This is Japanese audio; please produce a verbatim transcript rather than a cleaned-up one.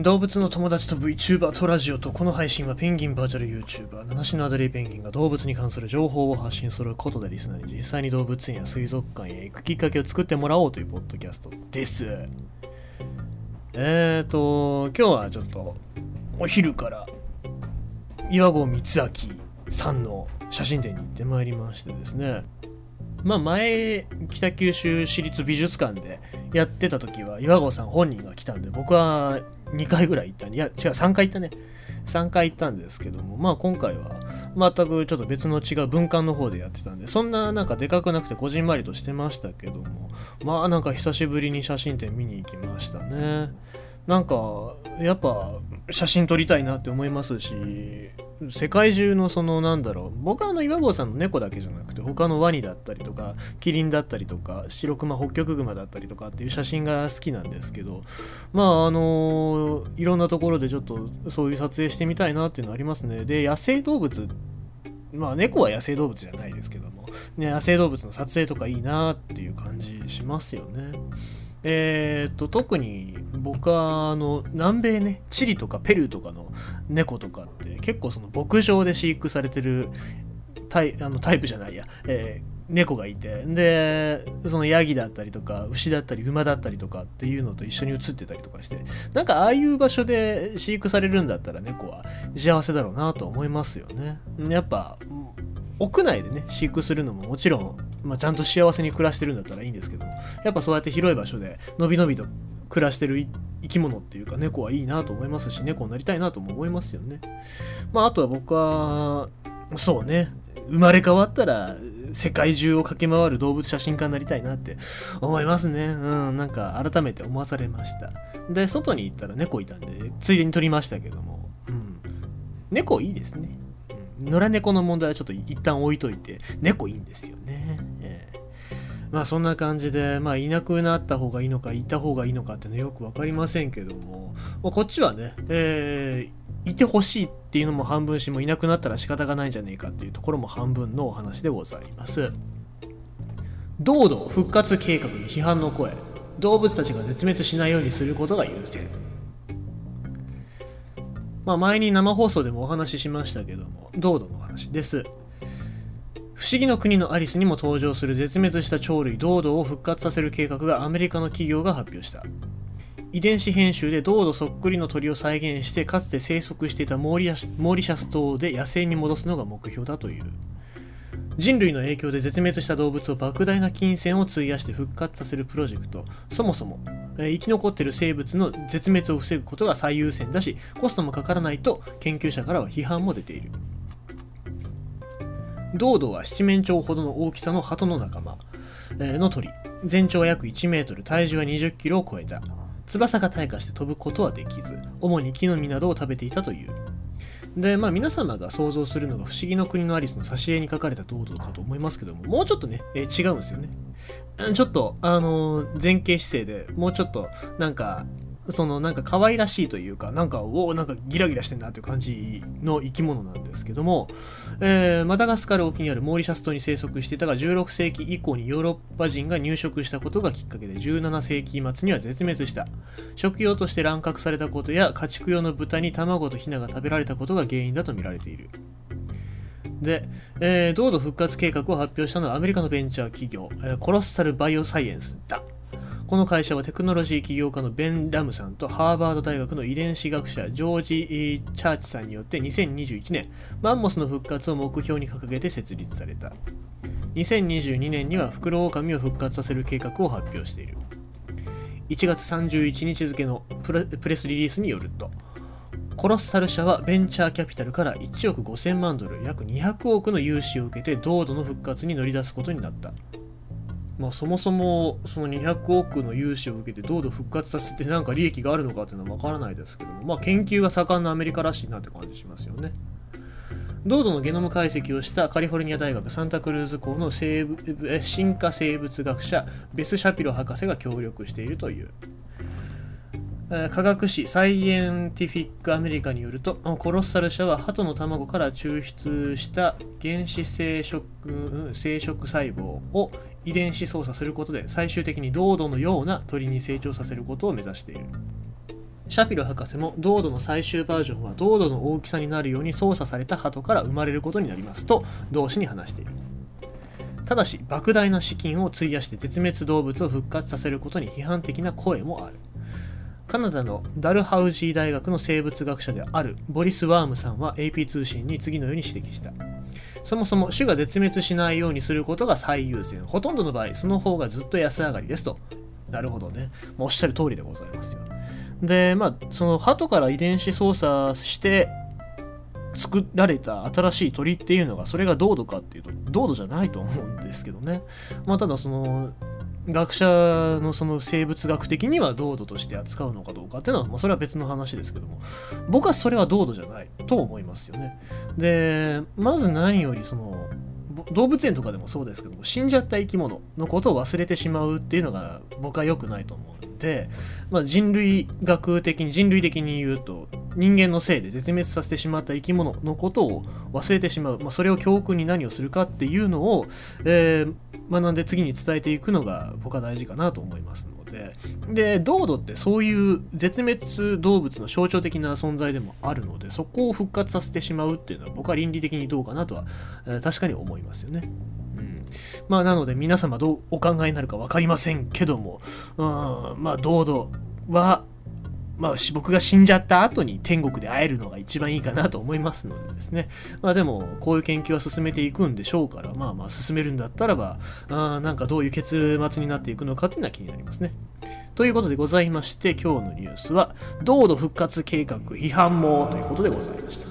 動物の友達と VTuber とラジオと、この配信はペンギンバーチャル YouTuber 七種のアデリーペンギンが動物に関する情報を発信することで、リスナーに実際に動物園や水族館へ行くきっかけを作ってもらおうというポッドキャストです。えーと今日はちょっとお昼から岩合光明さんの写真展に行ってまいりましてですね、まあ前北九州市立美術館でやってた時は岩合さん本人が来たんで、僕はにかいぐらい行ったん、いや違うさんかい行ったねさんかい行ったんですけども、まあ今回は全くちょっと別の違う文館の方でやってたんで、そんななんかでかくなくてこじんまりとしてましたけども、まあなんか久しぶりに写真展見に行きましたね。なんかやっぱ写真撮りたいなって思いますし、世界中のそのなんだろう、僕はあの岩合さんの猫だけじゃなくて他のワニだったりとかキリンだったりとか白熊北極熊だったりとかっていう写真が好きなんですけど、まああのいろんなところでちょっとそういう撮影してみたいなっていうのありますね。で野生動物、まあ猫は野生動物じゃないですけどもね、野生動物の撮影とかいいなっていう感じしますよね。えー、っと特に僕はあの南米ね、チリとかペルーとかの猫とかって結構その牧場で飼育されてるタ イ, あのタイプじゃないや、えー、猫がいて、でそのヤギだったりとか牛だったり馬だったりとかっていうのと一緒に写ってたりとかして、なんかああいう場所で飼育されるんだったら猫は幸せだろうなと思いますよね。やっぱ屋内でね飼育するのももちろん、まあ、ちゃんと幸せに暮らしてるんだったらいいんですけど、やっぱそうやって広い場所でのびのびと暮らしてる生き物っていうか猫はいいなと思いますし、猫になりたいなとも思いますよね。まああとは僕はそうね、生まれ変わったら世界中を駆け回る動物写真家になりたいなって思いますね。うん、なんか改めて思わされました。で外に行ったら猫いたんでついでに撮りましたけども、うん、猫いいですね。野良猫の問題はちょっと一旦置いといて、猫いいんですよね。えー、まあそんな感じで、まあいなくなった方がいいのかいた方がいいのかってね、よくわかりませんけども、まあ、こっちはね、えー、いてほしいっていうのも半分し、もういなくなったら仕方がないんじゃねえかっていうところも半分のお話でございます。堂々復活計画に批判の声。動物たちが絶滅しないようにすることが優先。まあ、前に生放送でもお話ししましたけども、堂々のお話です。不思議の国のアリスにも登場する絶滅した鳥類堂々を復活させる計画がアメリカの企業が発表した。遺伝子編集で堂々そっくりの鳥を再現して、かつて生息していたモーリア、モーリシャス島で野生に戻すのが目標だという。人類の影響で絶滅した動物を莫大な金銭を費やして復活させるプロジェクト。そもそも生き残っている生物の絶滅を防ぐことが最優先だし、コストもかからないと研究者からは批判も出ている。堂々は七面鳥ほどの大きさの鳩の仲間の鳥。全長は約いちメートル、体重はにじゅっキロを超えた。翼が退化して飛ぶことはできず、主に木の実などを食べていたという。でまあ、皆様が想像するのが不思議の国のアリスの挿絵に書かれた堂々かと思いますけども、もうちょっとね、えー、違うんですよね。ちょっとあのー、前傾姿勢でもうちょっとなんかそのなんか可愛らしいというか、なんかおーなんかギラギラしてんなという感じの生き物なんですけども、えー、マダガスカル沖にあるモーリシャス島に生息していたが、じゅうろくせいき以降にヨーロッパ人が入植したことがきっかけでじゅうななせいき末には絶滅した。食用として乱獲されたことや家畜用の豚に卵とヒナが食べられたことが原因だと見られている。で、えー、堂々復活計画を発表したのはアメリカのベンチャー企業、えー、コロッサルバイオサイエンスだ。この会社はテクノロジー起業家のベン・ラムさんとハーバード大学の遺伝子学者ジョージ・チャーチさんによってにせんにじゅういちねん、マンモスの復活を目標に掲げて設立された。にせんにじゅうにねんにはフクロオオカミを復活させる計画を発表している。いちがつさんじゅういちにち付のプ レ, プレスリリースによると、コロッサル社はベンチャーキャピタルからいちおくごせんまんドル、約にひゃくおくの融資を受けて堂々の復活に乗り出すことになった。まあ、そもそもそのにひゃくおくの融資を受けて堂々復活させてなんか利益があるのかっていうのはわからないですけども、まあ、研究が盛んなアメリカらしいなって感じしますよね。堂々のゲノム解析をしたカリフォルニア大学サンタクルーズ校の生物進化生物学者ベス・シャピロ博士が協力しているという。科学誌サイエンティフィックアメリカによると、コロッサル社は鳩の卵から抽出した原始生殖、生殖細胞を遺伝子操作することで最終的に堂々のような鳥に成長させることを目指している。シャピロ博士もドードの最終バージョンはドードの大きさになるように操作された鳩から生まれることになりますと同志に話している。ただし莫大な資金を費やして絶滅動物を復活させることに批判的な声もある。カナダのダルハウジー大学の生物学者であるボリス・ワームさんは エーピー 通信に次のように指摘した。そもそも種が絶滅しないようにすることが最優先、ほとんどの場合その方がずっと安上がりですと。なるほどね、もうおっしゃる通りでございますよ。でまあその鳩から遺伝子操作して作られた新しい鳥っていうのが、それがドードかっていうとドードじゃないと思うんですけどね。まあただその学者のその生物学的にはドードとして扱うのかどうかっていうのは、まあ、それは別の話ですけども、僕はそれはドードじゃないと思いますよね。でまず何よりその動物園とかでもそうですけども、死んじゃった生き物のことを忘れてしまうっていうのが僕は良くないと思うので、まあ、人類学的に人類的に言うと人間のせいで絶滅させてしまった生き物のことを忘れてしまう、まあ、それを教訓に何をするかっていうのを、えー、学んで次に伝えていくのが僕は大事かなと思いますので、でドードってそういう絶滅動物の象徴的な存在でもあるので、そこを復活させてしまうっていうのは僕は倫理的にどうかなとは、えー、確かに思いますよね。うん、まあなので皆様どうお考えになるか分かりませんけども、うん、まあドードはまあ、僕が死んじゃった後に天国で会えるのが一番いいかなと思いますのでですね。まあでもこういう研究は進めていくんでしょうから、まあまあ進めるんだったらば、あなんかどういう結末になっていくのかっていうのは気になりますね。ということでございまして、今日のニュースはドード復活計画批判もということでございました。